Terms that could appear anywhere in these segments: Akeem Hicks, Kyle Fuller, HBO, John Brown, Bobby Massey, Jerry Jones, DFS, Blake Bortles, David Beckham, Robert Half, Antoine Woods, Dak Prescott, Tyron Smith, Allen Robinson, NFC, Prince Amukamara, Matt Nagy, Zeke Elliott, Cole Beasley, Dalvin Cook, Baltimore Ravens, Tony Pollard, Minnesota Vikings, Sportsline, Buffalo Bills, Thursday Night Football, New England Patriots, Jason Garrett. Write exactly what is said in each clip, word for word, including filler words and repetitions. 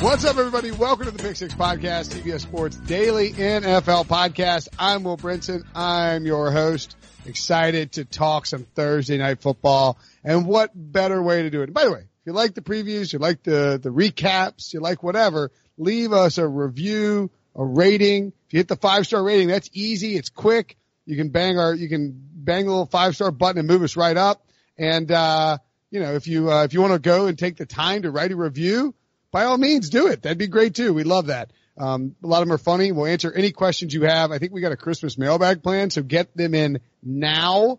What's up, everybody? Welcome to the Pick Six Podcast, C B S Sports Daily N F L Podcast. I'm Will Brinson. I'm your host. Excited to talk some Thursday night football, and what better way to do it? And by the way, if you like the previews, you like the, the recaps, you like whatever, leave us a review, a rating. If you hit the five-star rating, that's easy. It's quick. You can bang our, you can bang the little five-star button and move us right up. And, uh, you know, if you, uh, if you want to go and take the time to write a review, by all means, do it. That'd be great, too. We love that. Um, a lot of them are funny. We'll answer any questions you have. I think we got a Christmas mailbag plan, so get them in now.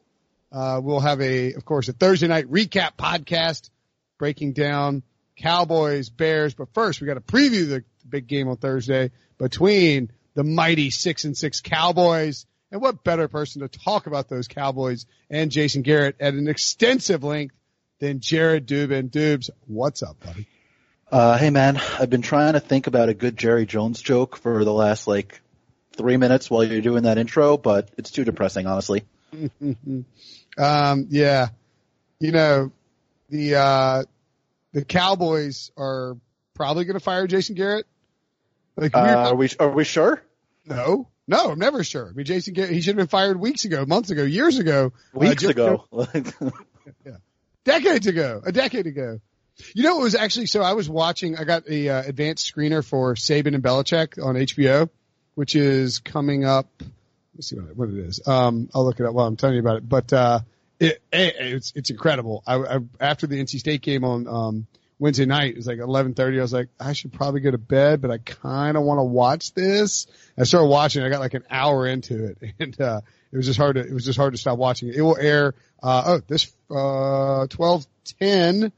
Uh, we'll have, a, of course, a Thursday night recap podcast breaking down Cowboys, Bears. But first, we got to preview the big game on Thursday between the mighty six and six Cowboys. And what better person to talk about those Cowboys and Jason Garrett at an extensive length than Jared Dubin. Dubes, what's up, buddy? Uh, hey man, I've been trying to think about a good Jerry Jones joke for the last like three minutes while you're doing that intro, but it's too depressing, honestly. um, yeah, you know, the, uh, the Cowboys are probably going to fire Jason Garrett. Like, uh, not- are we, are we sure? No, no, I'm never sure. I mean, Jason Garrett, he should have been fired weeks ago, months ago, years ago. Weeks uh, ago. yeah. Decades ago, a decade ago. You know, it was actually, so I was watching, I got the uh, advanced screener for Saban and Belichick on H B O, which is coming up. Let's see what it, what it is. Um, I'll look it up while I'm telling you about it, but, uh, it, it, it's, it's incredible. I, I, after the N C State game on, um, Wednesday night, it was like eleven thirty. I was like, I should probably go to bed, but I kind of want to watch this. I started watching it. I got like an hour into it, and, uh, it was just hard to, it was just hard to stop watching it. It will air, uh, oh, this, uh, twelve ten.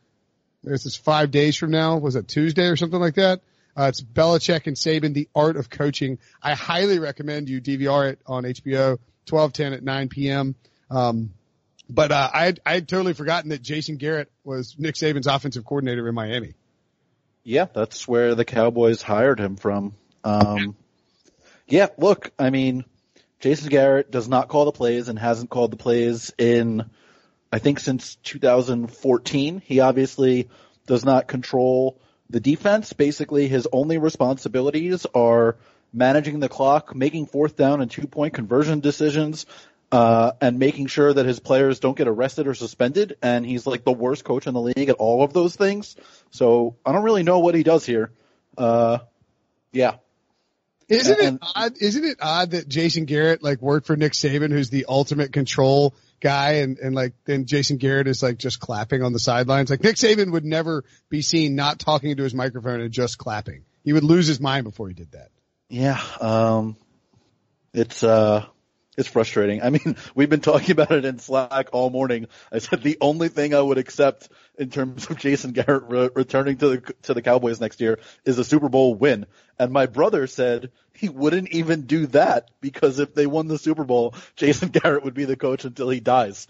This is five days from now. Was it Tuesday or something like that? Uh, it's Belichick and Saban, The Art of Coaching. I highly recommend you D V R it on H B O, twelve ten at nine p.m. Um, but uh, I I had totally forgotten that Jason Garrett was Nick Saban's offensive coordinator in Miami. Yeah, that's where the Cowboys hired him from. Um, yeah, look, I mean, Jason Garrett does not call the plays and hasn't called the plays in – I think since two thousand fourteen, he obviously does not control the defense. Basically, his only responsibilities are managing the clock, making fourth down and two-point conversion decisions, uh, and making sure that his players don't get arrested or suspended. And he's like the worst coach in the league at all of those things. So I don't really know what he does here. Uh, yeah. Isn't and, it odd? Isn't it odd that Jason Garrett like worked for Nick Saban, who's the ultimate control guy, and, and like then Jason Garrett is like just clapping on the sidelines? Like Nick Saban would never be seen not talking into his microphone and just clapping. He would lose his mind before he did that. Yeah, um, it's uh, it's frustrating. I mean, we've been talking about it in Slack all morning. I said the only thing I would accept in terms of Jason Garrett re- returning to the to the Cowboys next year is a Super Bowl win. And my brother said he wouldn't even do that because if they won the Super Bowl, Jason Garrett would be the coach until he dies.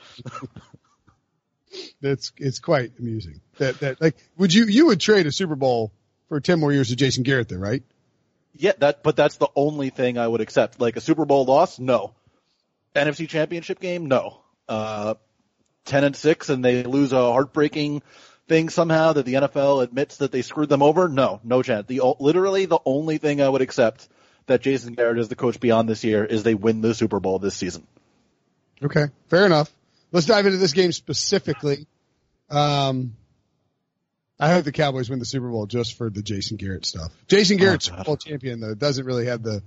That's it's quite amusing. That that like would you you would trade a Super Bowl for ten more years of Jason Garrett, though, right? Yeah, that but that's the only thing I would accept. Like a Super Bowl loss, no. N F C Championship game? No. Uh, ten and six and they lose a heartbreaking thing somehow that the N F L admits that they screwed them over? No, no chance. The, literally the only thing I would accept that Jason Garrett is the coach beyond this year is they win the Super Bowl this season. Okay. Fair enough. Let's dive into this game specifically. Um, I hope the Cowboys win the Super Bowl just for the Jason Garrett stuff. Jason Garrett's oh, Super Bowl champion though doesn't really have the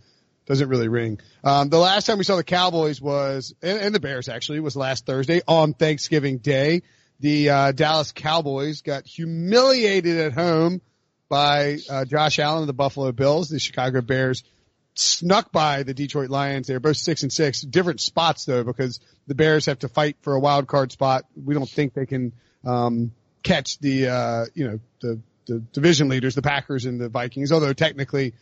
Doesn't really ring. Um, the last time we saw the Cowboys was, and, and the Bears actually, was last Thursday on Thanksgiving Day. The uh, Dallas Cowboys got humiliated at home by uh, Josh Allen of the Buffalo Bills. The Chicago Bears snuck by the Detroit Lions. They're both six and six, different spots though, because the Bears have to fight for a wild card spot. We don't think they can um catch the uh you know the the division leaders, the Packers and the Vikings, although technically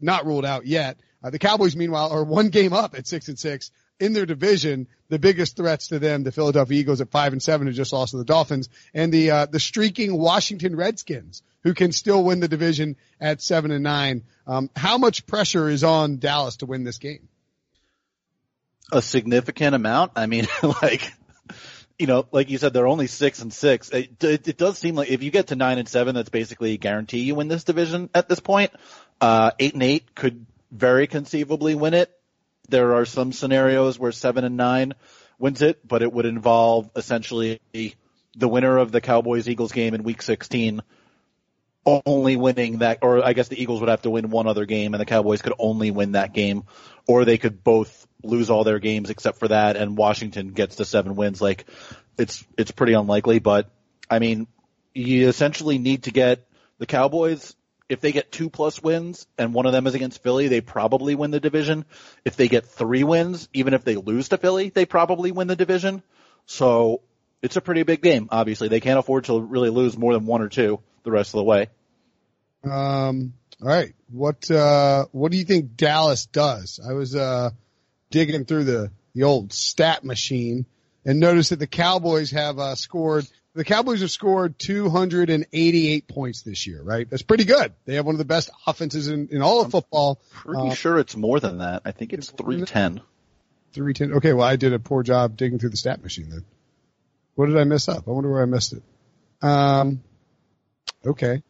not ruled out yet. Uh, the Cowboys, meanwhile, are one game up at six and six in their division. The biggest threats to them, the Philadelphia Eagles at five and seven, who just lost to the Dolphins, and the uh, the streaking Washington Redskins, who can still win the division at seven and nine. Um, how much pressure is on Dallas to win this game? A significant amount. I mean, like. You know, like you said, they're only six and six. It, it, it does seem like if you get to nine and seven, that's basically a guarantee you win this division at this point. Uh, eight and eight could very conceivably win it. There are some scenarios where seven and nine wins it, but it would involve essentially the winner of the Cowboys-Eagles game in week sixteen only winning that, or I guess the Eagles would have to win one other game and the Cowboys could only win that game, or they could both lose all their games except for that, and Washington gets to seven wins. Like, it's it's pretty unlikely, but I mean, you essentially need to get the Cowboys. If they get two plus wins and one of them is against Philly, they probably win the division. If they get three wins, even if they lose to Philly, they probably win the division. So it's a pretty big game. Obviously, they can't afford to really lose more than one or two the rest of the way. Um. All right. What uh, What do you think Dallas does? I was uh. digging through the, the old stat machine and notice that the Cowboys have uh, scored, the Cowboys have scored two hundred eighty-eight points this year, right? That's pretty good. They have one of the best offenses in, in all of football. I'm pretty uh, sure it's more than that. I think it's three ten. three ten. Okay, well, I did a poor job digging through the stat machine then. What did I miss up? I wonder where I missed it. Um, okay.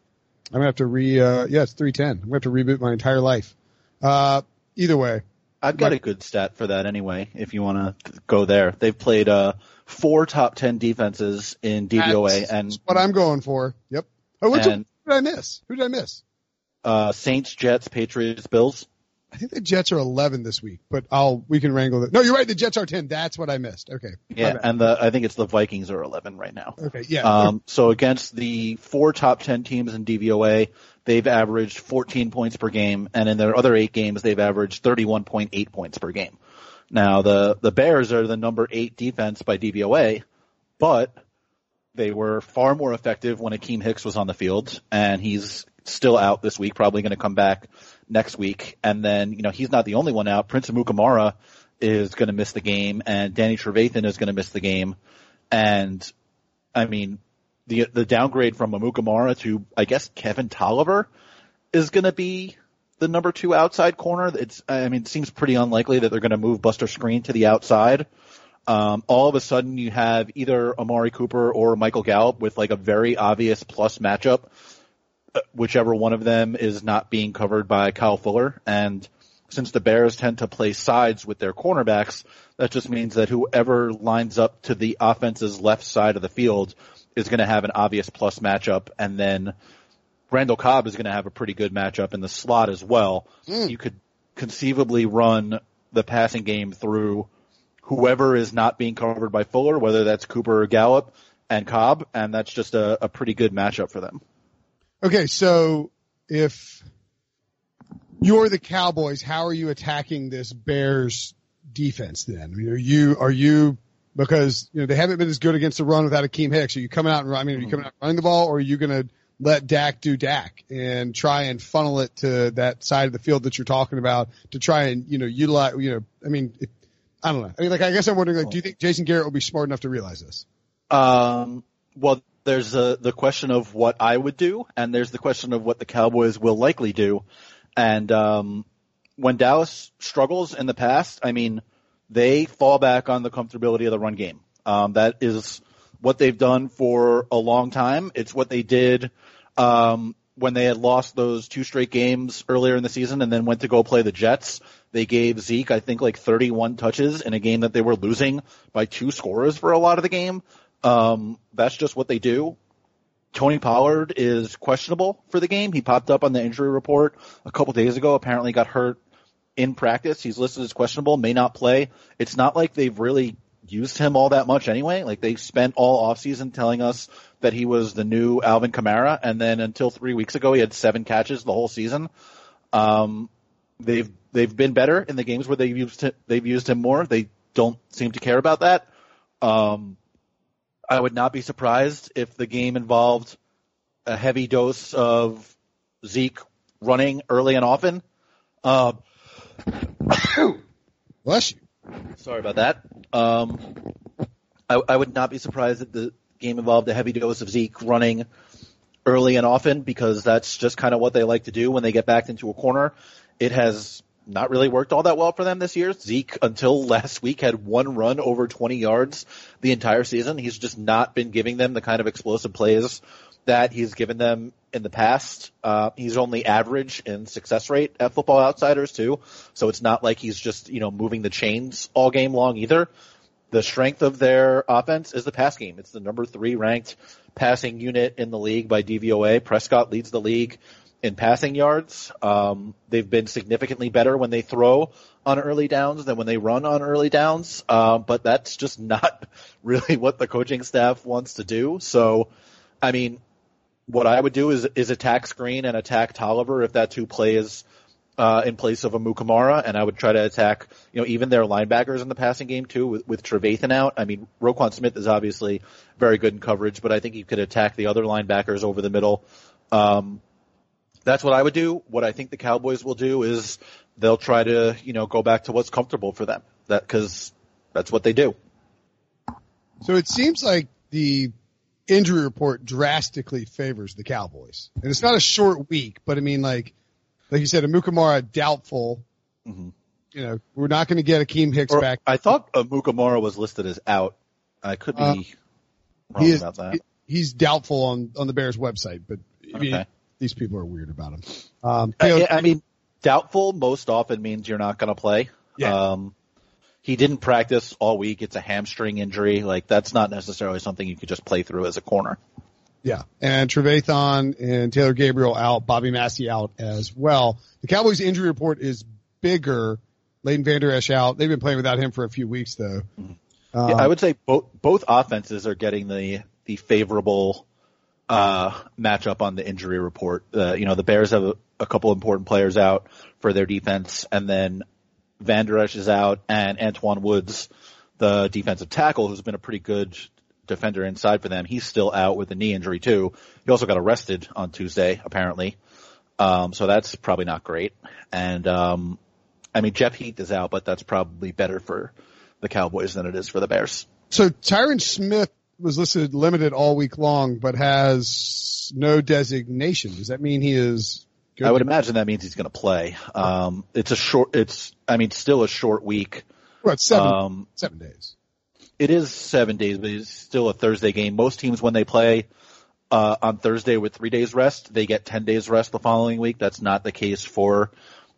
I'm going to have to re, uh, yeah, it's three ten. I'm going to have to reboot my entire life. Uh, either way. I've got a good stat for that anyway, if you want to go there. They've played uh, four top ten defenses in D V O A. That's and what I'm going for. Yep. Oh, what did I miss? Who did I miss? Uh, Saints, Jets, Patriots, Bills. I think the Jets are eleven this week, but I'll we can wrangle that. No, you're right. The Jets are ten. That's what I missed. Okay. Yeah, and the I think it's the Vikings are eleven right now. Okay, yeah. Um, so against the four top ten teams in D V O A, they've averaged fourteen points per game, and in their other eight games, they've averaged thirty-one point eight points per game. Now, the, the Bears are the number eight defense by D V O A, but they were far more effective when Akeem Hicks was on the field, and he's still out this week, probably going to come back next week. And then, you know, he's not the only one out. Prince Amukamara is going to miss the game, and Danny Trevathan is going to miss the game. And, I mean – The the downgrade from Amukamara to, I guess, Kevin Tolliver is going to be the number two outside corner. It's I mean, it seems pretty unlikely that they're going to move Buster Screen to the outside. Um, all of a sudden, you have either Amari Cooper or Michael Gallup with, like, a very obvious plus matchup, whichever one of them is not being covered by Kyle Fuller. And since the Bears tend to play sides with their cornerbacks, that just means that whoever lines up to the offense's left side of the field – is going to have an obvious plus matchup, and then Randall Cobb is going to have a pretty good matchup in the slot as well. Mm. You could conceivably run the passing game through whoever is not being covered by Fuller, whether that's Cooper or Gallup and Cobb, and that's just a, a pretty good matchup for them. Okay, so if you're the Cowboys, how are you attacking this Bears defense then? I mean, are you are you – because, you know, they haven't been as good against the run without Akeem Hicks. Are you coming out and I mean, are you coming out running the ball, or are you going to let Dak do Dak and try and funnel it to that side of the field that you're talking about to try and, you know, utilize, you know, I mean, it, I don't know. I mean, like, I guess I'm wondering, like, do you think Jason Garrett will be smart enough to realize this? Um, well, there's uh, the question of what I would do, and there's the question of what the Cowboys will likely do. And, um, when Dallas struggles in the past, I mean, they fall back on the comfortability of the run game. Um, that is what they've done for a long time. It's what they did um, when they had lost those two straight games earlier in the season and then went to go play the Jets. They gave Zeke, I think, like thirty-one touches in a game that they were losing by two scores for a lot of the game. Um, that's just what they do. Tony Pollard is questionable for the game. He popped up on the injury report a couple days ago, apparently got hurt in practice. He's listed as questionable, may not play. It's not like they've really used him all that much anyway. Like, they spent all offseason telling us that he was the new Alvin Kamara, and then until three weeks ago, he had seven catches the whole season. Um, they've they've been better in the games where they've used they've used him more. They don't seem to care about that. Um, I would not be surprised if the game involved a heavy dose of Zeke running early and often. Uh, Bless you. Sorry about that. Um, I, I would not be surprised if the game involved a heavy dose of Zeke running early and often, because that's just kind of what they like to do when they get backed into a corner. It has not really worked all that well for them this year. Zeke, until last week, had one run over twenty yards the entire season. He's just not been giving them the kind of explosive plays that he's given them in the past. Uh, he's only average in success rate at Football Outsiders too. So it's not like he's just, you know, moving the chains all game long either. The strength of their offense is the pass game. It's the number three ranked passing unit in the league by D V O A. Prescott leads the league in passing yards. Um, they've been significantly better when they throw on early downs than when they run on early downs. Uh, but that's just not really what the coaching staff wants to do. So, I mean, what I would do is, is attack screen and attack Tolliver if that's who plays uh, in place of Amukamara, and I would try to attack, you know, even their linebackers in the passing game too with, with Trevathan out. I mean, Roquan Smith is obviously very good in coverage, but I think you could attack the other linebackers over the middle. Um, that's what I would do. What I think the Cowboys will do is they'll try to, you know, go back to what's comfortable for them, that because that's what they do. So it seems like the injury report drastically favors the Cowboys. And it's not a short week, but I mean, like, like you said, Amukamara doubtful. Mm-hmm. You know, we're not going to get Akeem Hicks or, back. I thought Amukamara was listed as out. I could be uh, wrong is, about that. He's doubtful on, on the Bears website, but I mean, okay. These people are weird about him. Um, I, know, I mean, doubtful most often means you're not going to play. Yeah. Um, He didn't practice all week. It's a hamstring injury. Like, that's not necessarily something you could just play through as a corner. Yeah. And Trevathan and Taylor Gabriel out, Bobby Massey out as well. The Cowboys injury report is bigger. Leighton Vander Esch out. They've been playing without him for a few weeks though. Mm-hmm. Um, yeah, I would say both, both offenses are getting the, the favorable, uh, matchup on the injury report. Uh, you know, the Bears have a, a couple important players out for their defense, and then Vander Esch is out, and Antoine Woods, the defensive tackle, who's been a pretty good defender inside for them, he's still out with a knee injury too. He also got arrested on Tuesday, apparently. Um, so that's probably not great. And, um, I mean, Jeff Heath is out, but that's probably better for the Cowboys than it is for the Bears. So Tyron Smith was listed limited all week long, but has no designation. Does that mean he is... Good. I would imagine that means he's going to play. Um, it's a short, it's, I mean, still a short week. Well, it's seven, um, seven days. It is seven days, but it's still a Thursday game. Most teams, when they play, uh, on Thursday with three days rest, they get ten days rest the following week. That's not the case for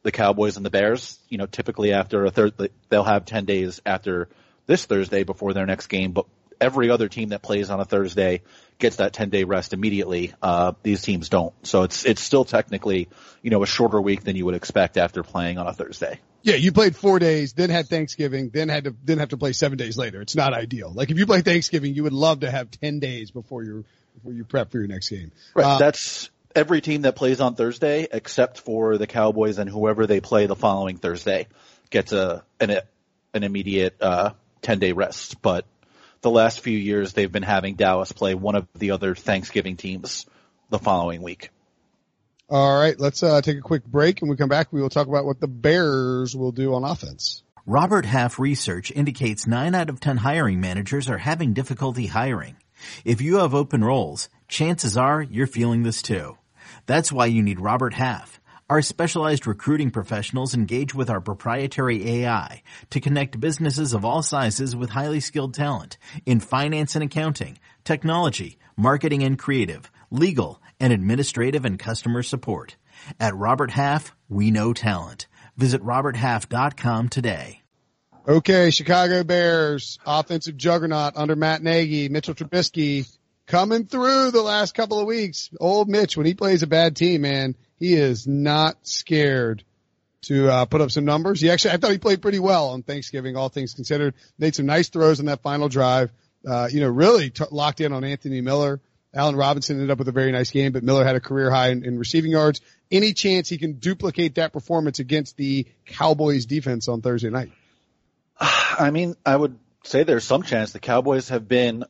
the Cowboys and the Bears. You know, typically after a third, they'll have ten days after this Thursday before their next game, but every other team that plays on a Thursday gets that ten day rest immediately. Uh, these teams don't. So it's, it's still technically, you know, a shorter week than you would expect after playing on a Thursday. Yeah. You played four days, then had Thanksgiving, then had to, then have to play seven days later. It's not ideal. Like if you play Thanksgiving, you would love to have ten days before you're, before you prep for your next game. Right. Uh, That's every team that plays on Thursday except for the Cowboys, and whoever they play the following Thursday gets a, an, an immediate, uh, ten day rest. But the last few years, they've been having Dallas play one of the other Thanksgiving teams the following week. All right, let's uh, take a quick break. When we come back, we will talk about what the Bears will do on offense. Robert Half research indicates nine out of ten hiring managers are having difficulty hiring. If you have open roles, chances are you're feeling this too. That's why you need Robert Half. Our specialized recruiting professionals engage with our proprietary A I to connect businesses of all sizes with highly skilled talent in finance and accounting, technology, marketing and creative, legal, and administrative and customer support. At Robert Half, we know talent. Visit robert half dot com today. Okay, Chicago Bears, offensive juggernaut under Matt Nagy, Mitchell Trubisky, coming through the last couple of weeks. Old Mitch, when he plays a bad team, man, he is not scared to uh, put up some numbers. He actually, I thought he played pretty well on Thanksgiving, all things considered. Made some nice throws in that final drive. Uh, you know, really t- locked in on Anthony Miller. Allen Robinson ended up with a very nice game, but Miller had a career high in, in receiving yards. any chance he can duplicate that performance against the Cowboys defense on Thursday night? I mean, I would say there's some chance. The Cowboys have been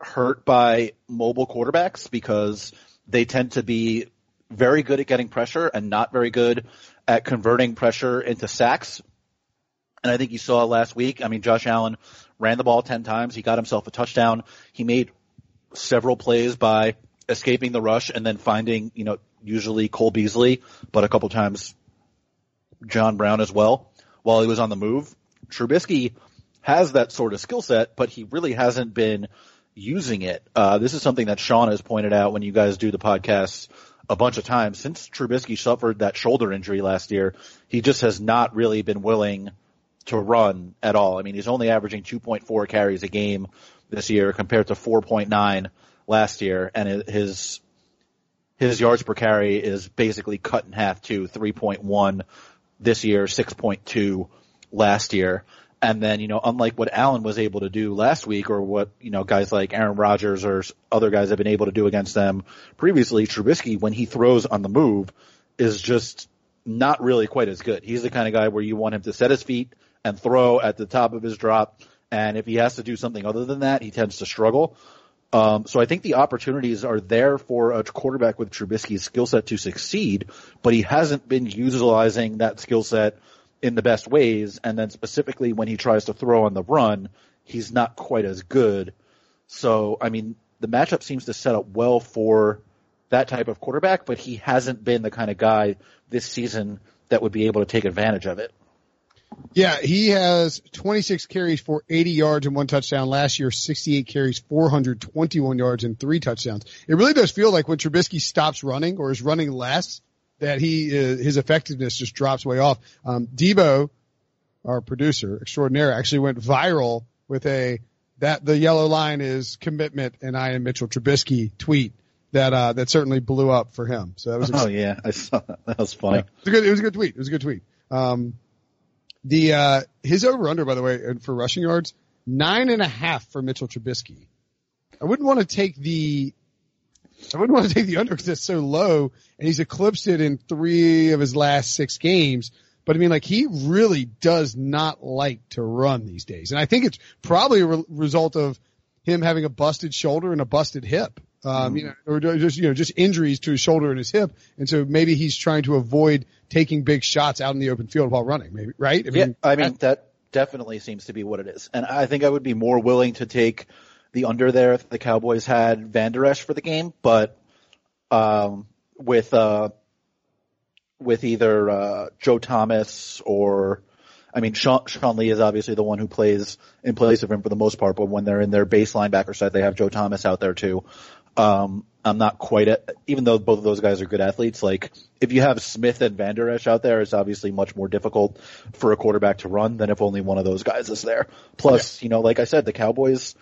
hurt by mobile quarterbacks because they tend to be very good at getting pressure and not very good at converting pressure into sacks. And I think you saw last week, I mean, Josh Allen ran the ball ten times. He got himself a touchdown. He made several plays by escaping the rush and then finding, you know, usually Cole Beasley, but a couple times John Brown as well while he was on the move. Trubisky has that sort of skill set, but he really hasn't been using it. Uh, this is something that Sean has pointed out when you guys do the podcast a bunch of times. Since Trubisky suffered that shoulder injury last year, he just has not really been willing to run at all. I mean, he's only averaging two point four carries a game this year compared to four point nine last year, and his his yards per carry is basically cut in half to three point one this year, six point two last year. And then, you know, unlike what Allen was able to do last week or what, you know, guys like Aaron Rodgers or other guys have been able to do against them previously, Trubisky, when he throws on the move, is just not really quite as good. He's the kind of guy where you want him to set his feet and throw at the top of his drop. And if he has to do something other than that, he tends to struggle. Um, so I think the opportunities are there for a quarterback with Trubisky's skill set to succeed, but he hasn't been utilizing that skill set in the best ways. And then specifically when he tries to throw on the run, he's not quite as good. So, I mean, the matchup seems to set up well for that type of quarterback, but he hasn't been the kind of guy this season that would be able to take advantage of it. Yeah, he has twenty-six carries for eighty yards and one touchdown. Last year, sixty-eight carries, four hundred twenty-one yards and three touchdowns. It really does feel like when Trubisky stops running or is running less, that he uh, his effectiveness just drops way off. Um, Debo, our producer extraordinaire, actually went viral with a that the yellow line is commitment and I am Mitchell Trubisky tweet that uh, that certainly blew up for him. So that was oh yeah, I saw that. That was funny. Yeah. It was a good. It was a good tweet. It was a good tweet. Um, The, uh, his over under, by the way, for rushing yards, nine and a half for Mitchell Trubisky. I wouldn't want to take the, I wouldn't want to take the under because it's so low and he's eclipsed it in three of his last six games. But I mean, like, he really does not like to run these days. And I think it's probably a re- result of him having a busted shoulder and a busted hip. Um, you know, or just, you know, just injuries to his shoulder and his hip. And so maybe he's trying to avoid taking big shots out in the open field while running, maybe, right? I mean, yeah, I mean, that definitely seems to be what it is. And I think I would be more willing to take the under there if the Cowboys had Vander Esch for the game, but, um, with, uh, with either, uh, Joe Thomas or, I mean, Sean, Sean Lee is obviously the one who plays in place of him for the most part, but when they're in their base linebacker side, they have Joe Thomas out there too. Um, I'm not quite at, even though both of those guys are good athletes, like if you have Smith and Vander Esch out there, it's obviously much more difficult for a quarterback to run than if only one of those guys is there. Plus, yeah. you know, like I said, the Cowboys,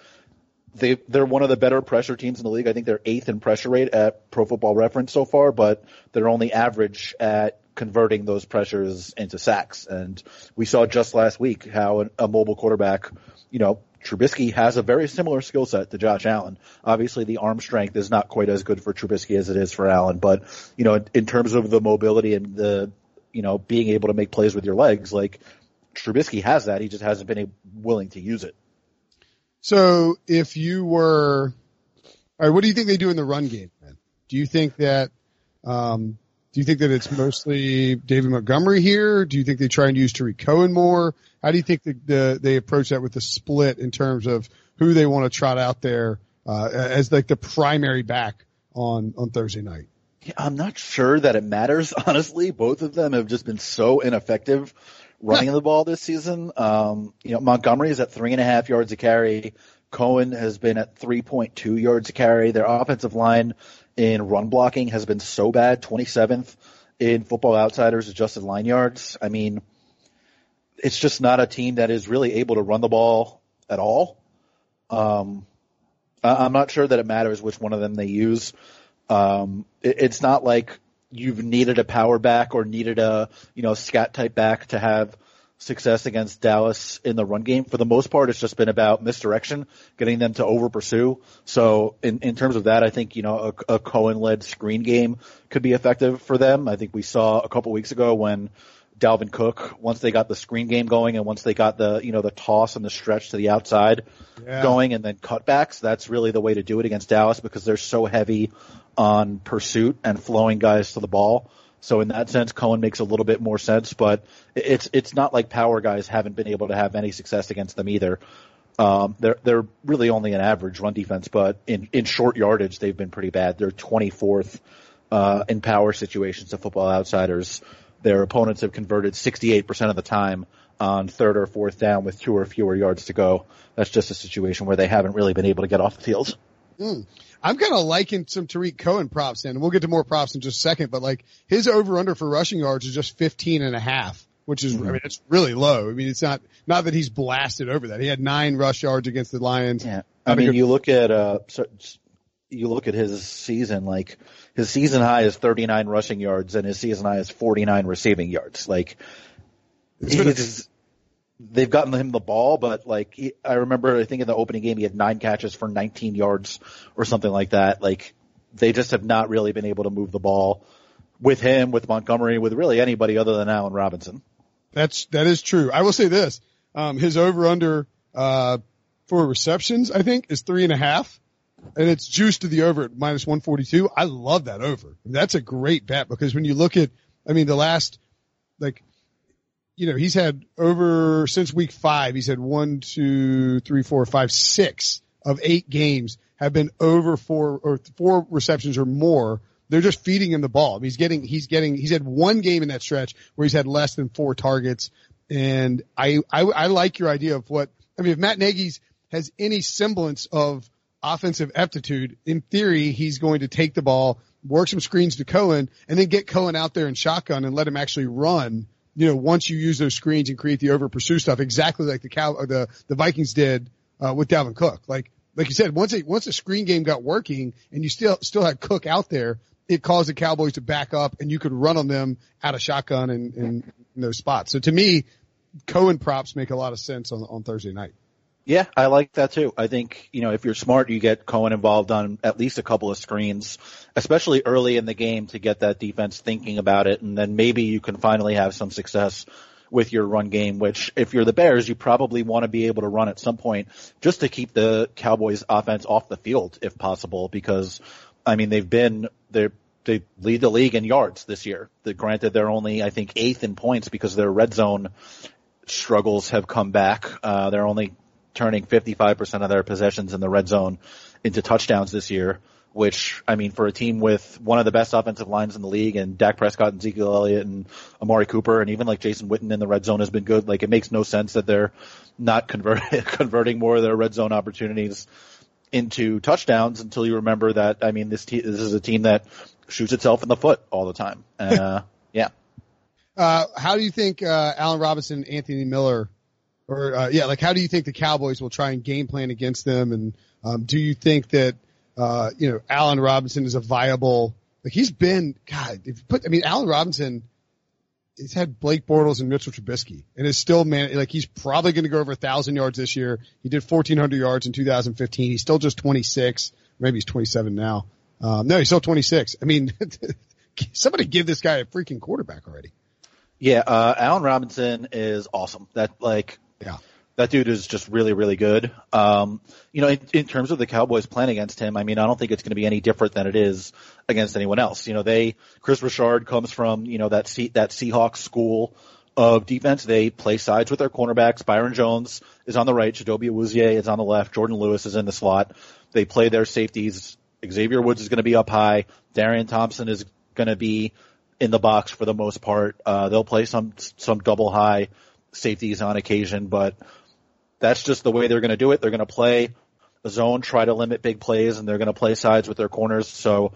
they, they're one of the better pressure teams in the league. I think they're eighth in pressure rate at Pro Football Reference so far, but they're only average at converting those pressures into sacks. And we saw just last week how a mobile quarterback, you know, Trubisky has a very similar skill set to Josh Allen. Obviously, the arm strength is not quite as good for Trubisky as it is for Allen, but, you know, in, in terms of the mobility and the, you know, being able to make plays with your legs, like, Trubisky has that. He just hasn't been able, willing to use it. So if you were – all right, what do you think they do in the run game, man? Do you think that um, – do you think that it's mostly David Montgomery here? Do you think they try and use Tariq Cohen more? How do you think the, the, they approach that with the split in terms of who they want to trot out there uh, as like the primary back on, on Thursday night? Yeah, I'm not sure that it matters, honestly. Both of them have just been so ineffective running yeah. the ball this season. Um, you know, Montgomery is at three and a half yards a carry. Cohen has been at three point two yards a carry. Their offensive line in run blocking has been so bad, twenty-seventh in Football Outsiders adjusted line yards. I mean, it's just not a team that is really able to run the ball at all. Um, I'm not sure that it matters which one of them they use. Um, it, it's not like you've needed a power back or needed a, you know, scat type back to have success against Dallas in the run game. For the most part, it's just been about misdirection, getting them to over pursue. So in, in terms of that, I think, you know, a, a Cohen-led screen game could be effective for them. I think we saw a couple weeks ago when Dalvin Cook, once they got the screen game going and once they got the, you know, the toss and the stretch to the outside yeah. going and then cutbacks, that's really the way to do it against Dallas because they're so heavy on pursuit and flowing guys to the ball. So in that sense, Cohen makes a little bit more sense, but it's, it's not like power guys haven't been able to have any success against them either. Um, they're, they're really only an average run defense, but in, in short yardage, they've been pretty bad. They're twenty-fourth, uh, in power situations to Football Outsiders. Their opponents have converted sixty-eight percent of the time on third or fourth down with two or fewer yards to go. That's just a situation where they haven't really been able to get off the field. Mm. I'm kind of liking some Tariq Cohen props, and we'll get to more props in just a second, but like his over-under for rushing yards is just fifteen and a half, which is, mm-hmm. I mean, it's really low. I mean, it's not, not that he's blasted over that. He had nine rush yards against the Lions. Yeah. I, I mean, you look at, uh, so, you look at his season, like his season high is thirty-nine rushing yards and his season high is forty-nine receiving yards. Like he's, they've gotten him the ball, but like he, I remember, I think in the opening game, he had nine catches for nineteen yards or something like that. Like they just have not really been able to move the ball with him, with Montgomery, with really anybody other than Allen Robinson. That's, that is true. I will say this, um, his over under, uh, for receptions, I think is three and a half. And it's juiced to the over at minus one forty-two. I love that over. That's a great bet because when you look at, I mean, the last, like, you know, he's had over since week five, he's had one, two, three, four, five, six of eight games have been over four or four receptions or more. They're just feeding him the ball. I mean, he's getting, he's getting, he's had one game in that stretch where he's had less than four targets. And I, I, I like your idea of what, I mean, if Matt Nagy's has any semblance of offensive aptitude, in theory, he's going to take the ball, work some screens to Cohen, and then get Cohen out there in shotgun and let him actually run, you know, once you use those screens and create the over pursue stuff, exactly like the Cal or the, the Vikings did, uh, with Dalvin Cook. Like, like you said, once a, once a screen game got working and you still, still had Cook out there, it caused the Cowboys to back up and you could run on them out of shotgun and, and in those spots. So to me, Cohen props make a lot of sense on, on Thursday night. Yeah, I like that too. I think, you know, if you're smart, you get Cohen involved on at least a couple of screens, especially early in the game to get that defense thinking about it. And then maybe you can finally have some success with your run game, which if you're the Bears, you probably want to be able to run at some point just to keep the Cowboys offense off the field if possible, because I mean, they've been they're they lead the league in yards this year. They, granted, they're only, I think, eighth in points because their red zone struggles have come back. Uh, they're only turning fifty-five percent of their possessions in the red zone into touchdowns this year, which, I mean, for a team with one of the best offensive lines in the league and Dak Prescott and Zeke Elliott and Amari Cooper and even like Jason Witten in the red zone has been good. Like it makes no sense that they're not converting, converting more of their red zone opportunities into touchdowns until you remember that, I mean, this, te- this is a team that shoots itself in the foot all the time. Uh, yeah. Uh, how do you think, uh, Allen Robinson, Anthony Miller, Or, uh, yeah, like, how do you think the Cowboys will try and game plan against them? And, um, do you think that, uh, you know, Allen Robinson is a viable, like, he's been, God, if you put, I mean, Allen Robinson, he's had Blake Bortles and Mitchell Trubisky and is still, man, like, he's probably going to go over a thousand yards this year. He did fourteen hundred yards in two thousand fifteen. He's still just twenty-six. Maybe he's twenty-seven now. Um, no, he's still twenty-six. I mean, somebody give this guy a freaking quarterback already. Yeah, uh, Allen Robinson is awesome. That, like, Yeah. That dude is just really, really good. Um, you know, in, in terms of the Cowboys' plan against him, I mean, I don't think it's going to be any different than it is against anyone else. You know, they, Chris Richard comes from, you know, that C, that Seahawks school of defense. They play sides with their cornerbacks. Byron Jones is on the right. Chidobe Awuzie is on the left. Jordan Lewis is in the slot. They play their safeties. Xavier Woods is going to be up high. Darian Thompson is going to be in the box for the most part. Uh, they'll play some, some double high safeties on occasion, but that's just the way they're going to do it. They're going to play a zone, try to limit big plays, and they're going to play sides with their corners. So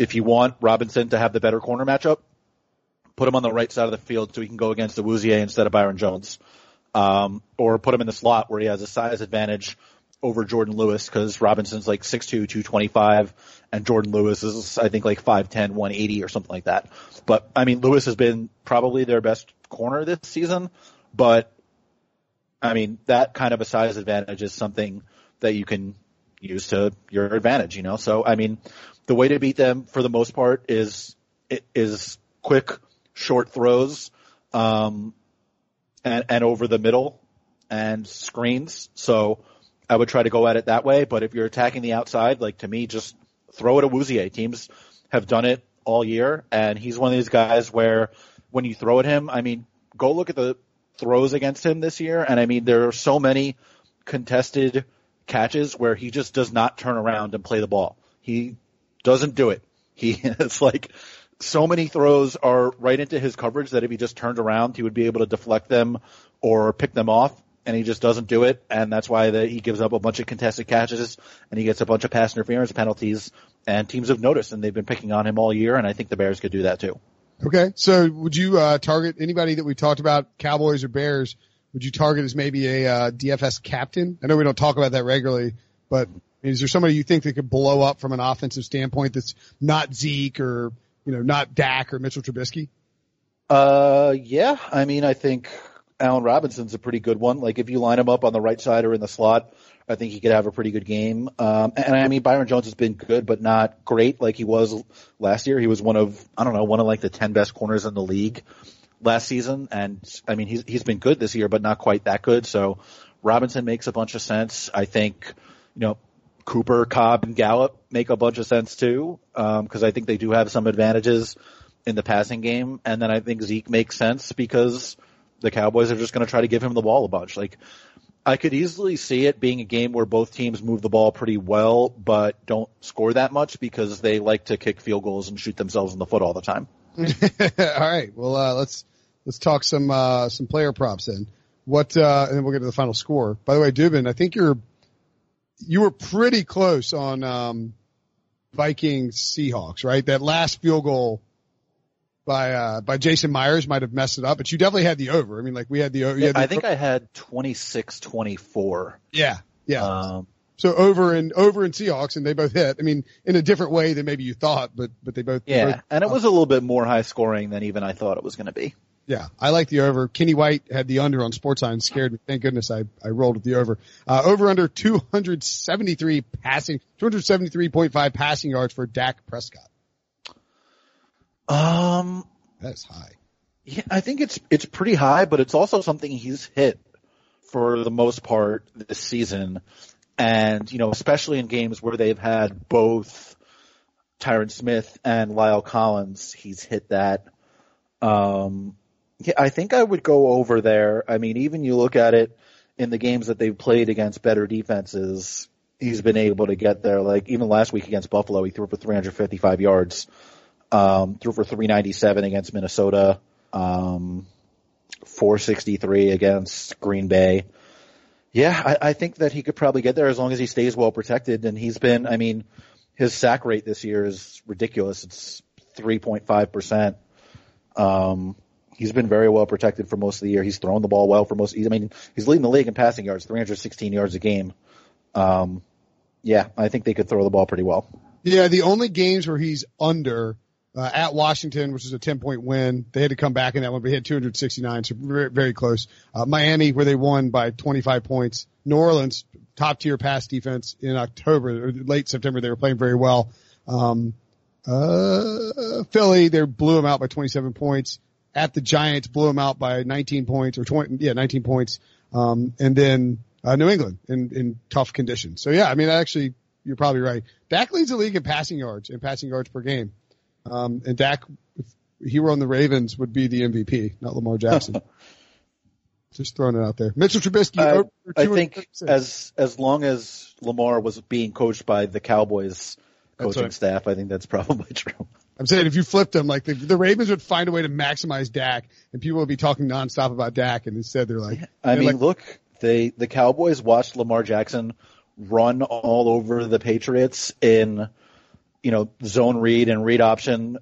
if you want Robinson to have the better corner matchup, put him on the right side of the field so he can go against Awuzie instead of Byron Jones. Um, or put him in the slot where he has a size advantage over Jordan Lewis because Robinson's like six two, two twenty-five, and Jordan Lewis is, I think, like five ten, one eighty or something like that. But, I mean, Lewis has been probably their best corner this season, But, I mean, that kind of a size advantage is something that you can use to your advantage, you know. So, I mean, the way to beat them for the most part is is quick, short throws um, and, and over the middle and screens. So I would try to go at it that way. But if you're attacking the outside, like, to me, just throw it at Awuzie. Teams have done it all year, and he's one of these guys where when you throw at him, I mean, go look at the throws against him this year, and, I mean, there are so many contested catches where he just does not turn around and play the ball. He doesn't do it. He It's like so many throws are right into his coverage that if he just turned around, he would be able to deflect them or pick them off, and he just doesn't do it, and that's why the, he gives up a bunch of contested catches, and he gets a bunch of pass interference penalties, and teams have noticed, and they've been picking on him all year, and I think the Bears could do that too. Okay, so would you uh, target anybody that we talked about, Cowboys or Bears, would you target as maybe a uh, D F S captain? I know we don't talk about that regularly, but is there somebody you think that could blow up from an offensive standpoint that's not Zeke or, you know, not Dak or Mitchell Trubisky? Uh, yeah, I mean, I think Allen Robinson's a pretty good one. Like, if you line him up on the right side or in the slot, I think he could have a pretty good game. Um, and, I mean, Byron Jones has been good but not great like he was last year. He was one of, I don't know, one of like the ten best corners in the league last season. And, I mean, he's he's been good this year but not quite that good. So Robinson makes a bunch of sense. I think, you know, Cooper, Cobb, and Gallup make a bunch of sense too, because um, I think they do have some advantages in the passing game. And then I think Zeke makes sense because – the Cowboys are just going to try to give him the ball a bunch. Like, I could easily see it being a game where both teams move the ball pretty well, but don't score that much because they like to kick field goals and shoot themselves in the foot all the time. All right. Well, uh, let's, let's talk some, uh, some player props then. What, uh, and then we'll get to the final score. By the way, Dubin, I think you're, you were pretty close on, um, Vikings Seahawks, right? That last field goal by uh by Jason Myers might have messed it up, but you definitely had the over. I mean, like, we had the over. Yeah, the I think over. I had twenty-six twenty-four. Yeah, yeah. Um, so over and over and Seahawks, and they both hit. I mean, in a different way than maybe you thought, but but they both. Yeah, they both, and it was a little bit more high scoring than even I thought it was going to be. Yeah, I like the over. Kenny White had the under on Sportsline. Scared me. Thank goodness I I rolled with the over. Uh Over under two hundred seventy-three passing, two hundred seventy-three point five passing yards for Dak Prescott. Um, that's high. Yeah, I think it's it's pretty high, but it's also something he's hit for the most part this season, and, you know, especially in games where they've had both Tyron Smith and Lyle Collins, he's hit that. Um, yeah, I think I would go over there. I mean, even you look at it in the games that they've played against better defenses, he's been able to get there. Like, even last week against Buffalo, he threw for three hundred fifty-five yards. Um, threw for three ninety-seven against Minnesota, um, four sixty-three against Green Bay. Yeah, I, I think that he could probably get there as long as he stays well protected. And he's been, I mean, his sack rate this year is ridiculous. It's three point five percent. Um, he's been very well protected for most of the year. He's thrown the ball well for most. I mean, he's leading the league in passing yards, three hundred sixteen yards a game. Um, yeah, I think they could throw the ball pretty well. Yeah, the only games where he's under. Uh, at Washington, which is a ten-point win. They had to come back in that one, but he had two hundred sixty-nine, so very, very close. Uh, Miami, where they won by twenty-five points. New Orleans, top-tier pass defense in October, or late September. They were playing very well. Um, uh, Philly, they blew them out by twenty-seven points. At the Giants, blew them out by nineteen points, or twenty, yeah, nineteen points. Um, and then, uh, New England in, in tough conditions. So yeah, I mean, actually, you're probably right. Dak leads the league in passing yards, in passing yards per game. Um, and Dak, if he were on the Ravens, would be the M V P, not Lamar Jackson. Just throwing it out there. Mitchell Trubisky. Uh, I think as as long as Lamar was being coached by the Cowboys coaching right. staff, I think that's probably true. I'm saying if you flipped him, like the, the Ravens would find a way to maximize Dak, and people would be talking nonstop about Dak, and instead they're like, yeah, I they're mean, like, look, they the Cowboys watched Lamar Jackson run all over the Patriots in, you know, zone read and read option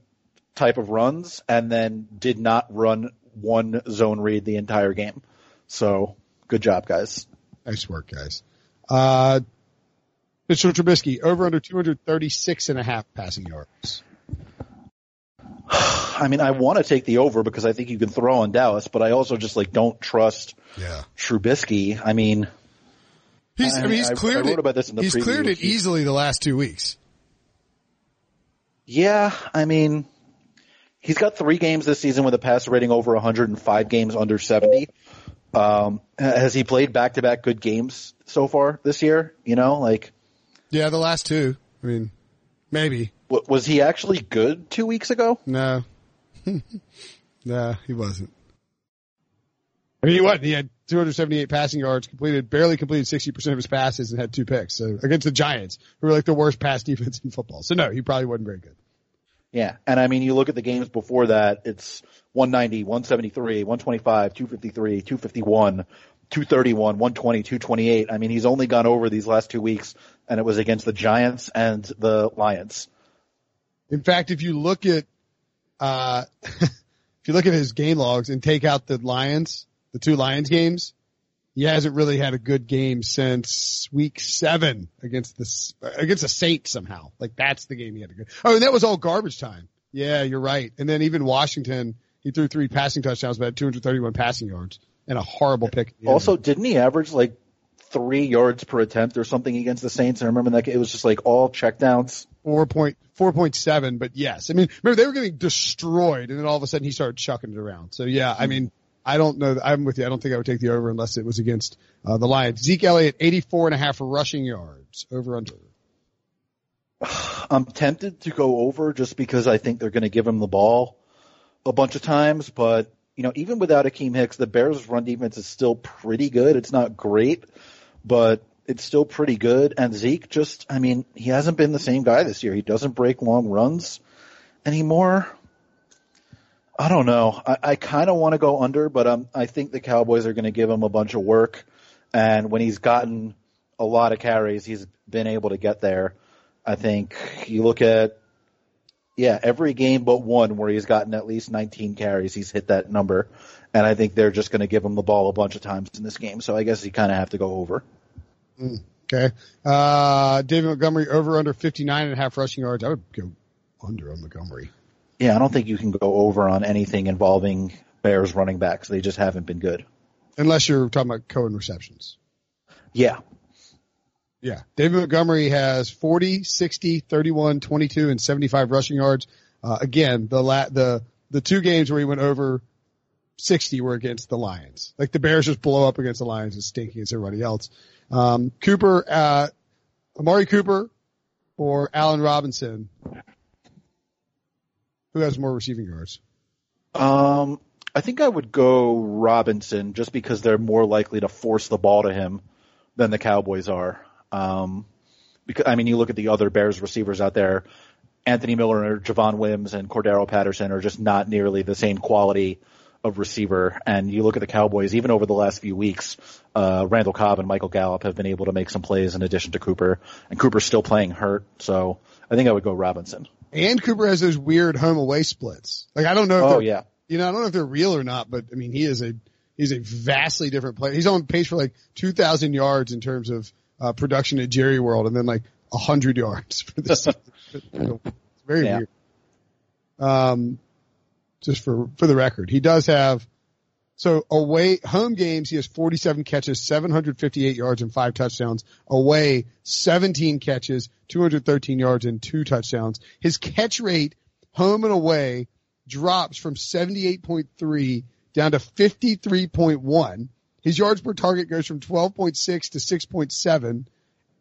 type of runs, and then did not run one zone read the entire game. So good job, guys. Nice work, guys. Uh, Mitchell Trubisky, over under two hundred thirty-six and a half passing yards. I mean, I want to take the over because I think you can throw on Dallas, but I also just like don't trust yeah. Trubisky. I mean, he's I, I mean, he's I, cleared I wrote about this in the he's cleared it easily the last two weeks. Yeah, I mean, he's got three games this season with a passer rating over one hundred and five games under seventy. Um, has he played back to back good games so far this year? You know, like yeah, the last two. I mean, maybe. Was he actually good two weeks ago? No. Nah, he wasn't. I mean, he wasn't. He had two hundred seventy-eight passing yards, completed, barely completed sixty percent of his passes and had two picks. So against the Giants, who were like the worst pass defense in football. So no, he probably wasn't very good. Yeah. And I mean, you look at the games before that, it's one ninety, one seventy-three, one twenty-five, two fifty-three, two fifty-one, two thirty-one, one twenty, two twenty-eight. I mean, he's only gone over these last two weeks and it was against the Giants and the Lions. In fact, if you look at, uh, if you look at his game logs and take out the Lions, the two Lions games, he hasn't really had a good game since week seven against the, against the Saints somehow. Like that's the game he had to go. Oh, and that was all garbage time. Yeah, you're right. And then even Washington, he threw three passing touchdowns, but had two hundred thirty-one passing yards and a horrible pick. Also, didn't he average like three yards per attempt or something against the Saints? I remember that it was just like all checkdowns. four point seven, but yes. I mean, remember they were getting destroyed and then all of a sudden he started chucking it around. So yeah, I mean, I don't know. I'm with you. I don't think I would take the over unless it was against uh, the Lions. Zeke Elliott, eighty-four and a half rushing yards, over under. I'm tempted to go over just because I think they're going to give him the ball a bunch of times, but you know, even without Akeem Hicks, the Bears' run defense is still pretty good. It's not great, but it's still pretty good. And Zeke just, I mean, he hasn't been the same guy this year. He doesn't break long runs anymore. I don't know. I, I kind of want to go under, but um, I think the Cowboys are going to give him a bunch of work. And when he's gotten a lot of carries, he's been able to get there. I think you look at, yeah, every game but one where he's gotten at least nineteen carries, he's hit that number. And I think they're just going to give him the ball a bunch of times in this game. So I guess you kind of have to go over. Okay. Uh, David Montgomery over under fifty-nine and a half rushing yards. I would go under on Montgomery. Yeah, I don't think you can go over on anything involving Bears running backs. They just haven't been good. Unless you're talking about Cohen receptions. Yeah. Yeah. David Montgomery has forty, sixty, thirty-one, twenty-two, and seventy-five rushing yards. Uh, again, the la- the the two games where he went over sixty were against the Lions. Like the Bears just blow up against the Lions and stink against everybody else. Um, Cooper, uh, Amari Cooper or Allen Robinson. Who has more receiving yards? Um, I think I would go Robinson just because they're more likely to force the ball to him than the Cowboys are. Um, because, I mean, you look at the other Bears receivers out there, Anthony Miller or Javon Wims and Cordero Patterson are just not nearly the same quality of receiver. And you look at the Cowboys, even over the last few weeks, uh, Randall Cobb and Michael Gallup have been able to make some plays in addition to Cooper, and Cooper's still playing hurt. So I think I would go Robinson. And Cooper has those weird home away splits. Like I don't know if oh, yeah. you know, I don't know if they're real or not, but I mean he is a he's a vastly different player. He's on pace for like two thousand yards in terms of uh production at Jerry World and then like a hundred yards for this. It's very yeah. weird. Um just for for the record. He does have so away home games, he has forty seven catches, seven hundred fifty eight yards and five touchdowns. Away, seventeen catches, two hundred thirteen yards and two touchdowns. His catch rate, home and away, drops from seventy eight point three down to fifty three point one. His yards per target goes from twelve point six to six point seven.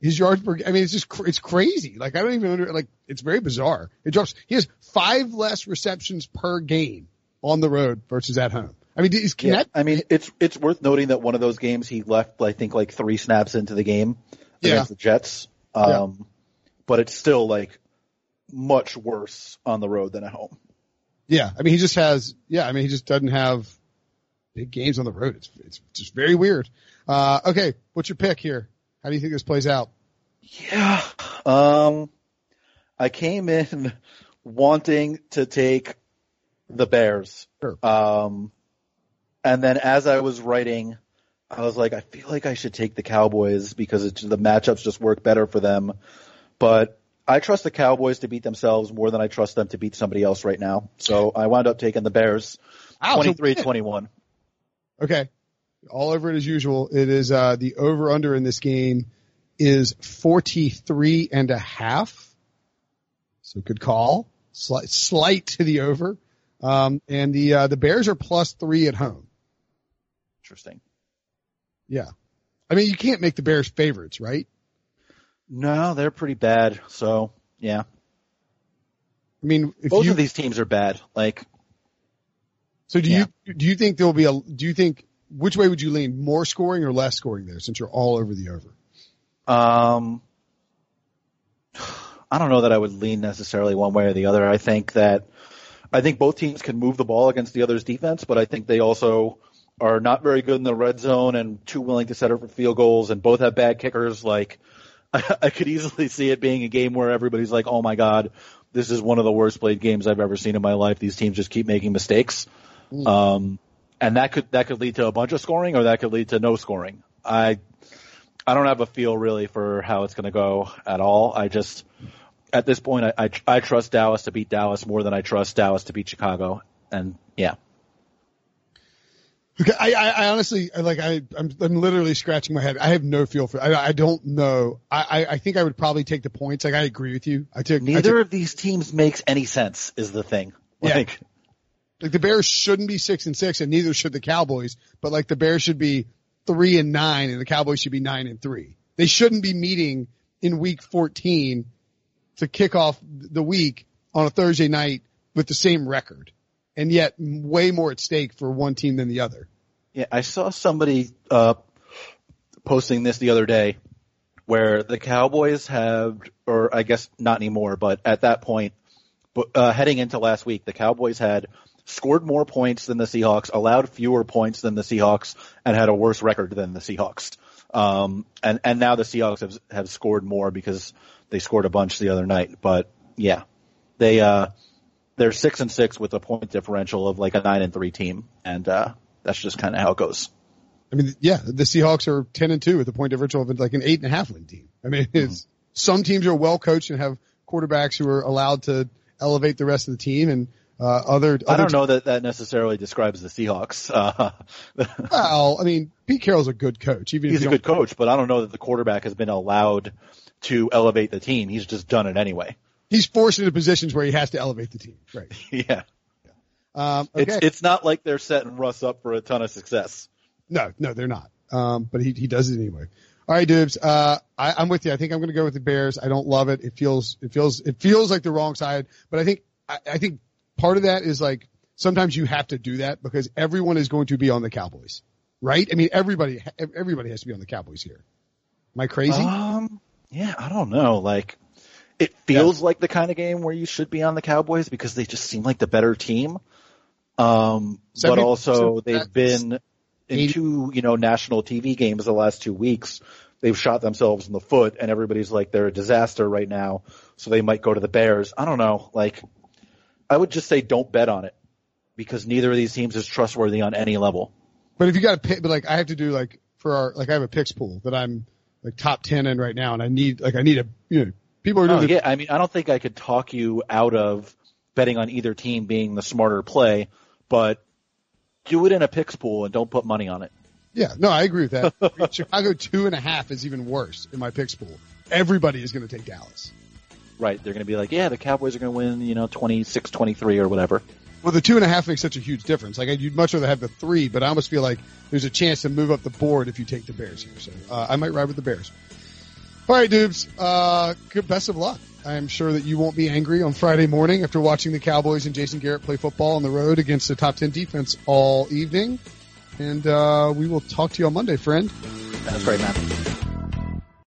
His yards per I mean it's just it's crazy. Like I don't even under, like it's very bizarre. It drops. He has five less receptions per game on the road versus at home. I mean, is, can yeah, that, I mean, it's it's worth noting that one of those games he left, I think, like three snaps into the game yeah. against the Jets. Um, yeah. But it's still like much worse on the road than at home. Yeah, I mean, he just has. Yeah, I mean, he just doesn't have big games on the road. It's it's just very weird. Uh, okay, what's your pick here? How do you think this plays out? Yeah, um, I came in wanting to take the Bears. Sure. Um, And then as I was writing, I was like, I feel like I should take the Cowboys because it's, the matchups just work better for them. But I trust the Cowboys to beat themselves more than I trust them to beat somebody else right now. So I wound up taking the Bears twenty-three twenty-one. Okay. All over it as usual. It is uh, the over-under in this game is forty-three and a half. So good call. Slight, slight to the over. Um, and the uh, the Bears are plus three at home. Interesting. Yeah. I mean, you can't make the Bears favorites, right? No, they're pretty bad. So, yeah. I mean, if both you, of these teams are bad. Like, so do yeah. you do you think there'll be a do you think which way would you lean, more scoring or less scoring there, since you're all over the over? Um, I don't know that I would lean necessarily one way or the other. I think that I think both teams can move the ball against the other's defense, but I think they also are not very good in the red zone and too willing to set up for field goals, and both have bad kickers. Like, I could easily see it being a game where everybody's like, oh, my God, this is one of the worst played games I've ever seen in my life. These teams just keep making mistakes. Mm. Um, and that could that could lead to a bunch of scoring, or that could lead to no scoring. I I don't have a feel really for how it's going to go at all. I just – at this point, I, I I trust Dallas to beat Dallas more than I trust Dallas to beat Chicago. And, yeah. Okay, I, I honestly, like, I, I'm, I'm literally scratching my head. I have no feel for it. I, I don't know. I, I think I would probably take the points. Like, I agree with you. I took neither I took, of these teams makes any sense is the thing. Like, yeah. Like, the Bears shouldn't be six and six, and neither should the Cowboys. But like, the Bears should be three and nine, and the Cowboys should be nine and three. They shouldn't be meeting in week fourteen to kick off the week on a Thursday night with the same record. And yet way more at stake for one team than the other. Yeah, I saw somebody uh posting this the other day where the Cowboys have, or I guess not anymore, but at that point, uh, heading into last week, the Cowboys had scored more points than the Seahawks, allowed fewer points than the Seahawks, and had a worse record than the Seahawks. Um, and, and now the Seahawks have, have scored more because they scored a bunch the other night. But, yeah, they – uh they're six and six with a point differential of like a nine and three team, and uh, that's just kind of how it goes. I mean, yeah, the Seahawks are ten and two with a point differential of like an eight and a half win team. I mean, it's mm-hmm. some teams are well coached and have quarterbacks who are allowed to elevate the rest of the team, and uh, other, other. I don't know that that necessarily describes the Seahawks. Uh, well, I mean, Pete Carroll's a good coach. Even he's if a good coach, but I don't know that the quarterback has been allowed to elevate the team. He's just done it anyway. He's forced into positions where he has to elevate the team. Right. Yeah. yeah. Um, okay. It's, it's not like they're setting Russ up for a ton of success. No, no, they're not. Um, but he, he does it anyway. All right, Dubs. Uh, I, I'm with you. I think I'm going to go with the Bears. I don't love it. It feels, it feels, it feels like the wrong side, but I think, I, I think part of that is like sometimes you have to do that because everyone is going to be on the Cowboys, right? I mean, everybody, everybody has to be on the Cowboys here. Am I crazy? Um, yeah, I don't know. Like, It feels yeah. like the kind of game where you should be on the Cowboys because they just seem like the better team. Um, but also they've been in two, you know, national T V games the last two weeks. They've shot themselves in the foot, and everybody's like they're a disaster right now. So they might go to the Bears. I don't know. Like, I would just say don't bet on it because neither of these teams is trustworthy on any level. But if you got to pick, but like I have to do like for our like I have a picks pool that I'm like top ten in right now, and I need like I need a you know. People are doing oh, yeah. I mean, I don't think I could talk you out of betting on either team being the smarter play, but do it in a picks pool and don't put money on it. Yeah, no, I agree with that. Chicago two and a half is even worse in my picks pool. Everybody is going to take Dallas. Right. They're going to be like, yeah, the Cowboys are going to win, you know, twenty-six twenty-three or whatever. Well, the two and a half makes such a huge difference. Like, you'd much rather have the three, but I almost feel like there's a chance to move up the board if you take the Bears here. So uh, I might ride with the Bears. All right, Dubs, uh, good, best of luck. I'm sure that you won't be angry on Friday morning after watching the Cowboys and Jason Garrett play football on the road against the top ten defense all evening. And uh, we will talk to you on Monday, friend. That's right, man.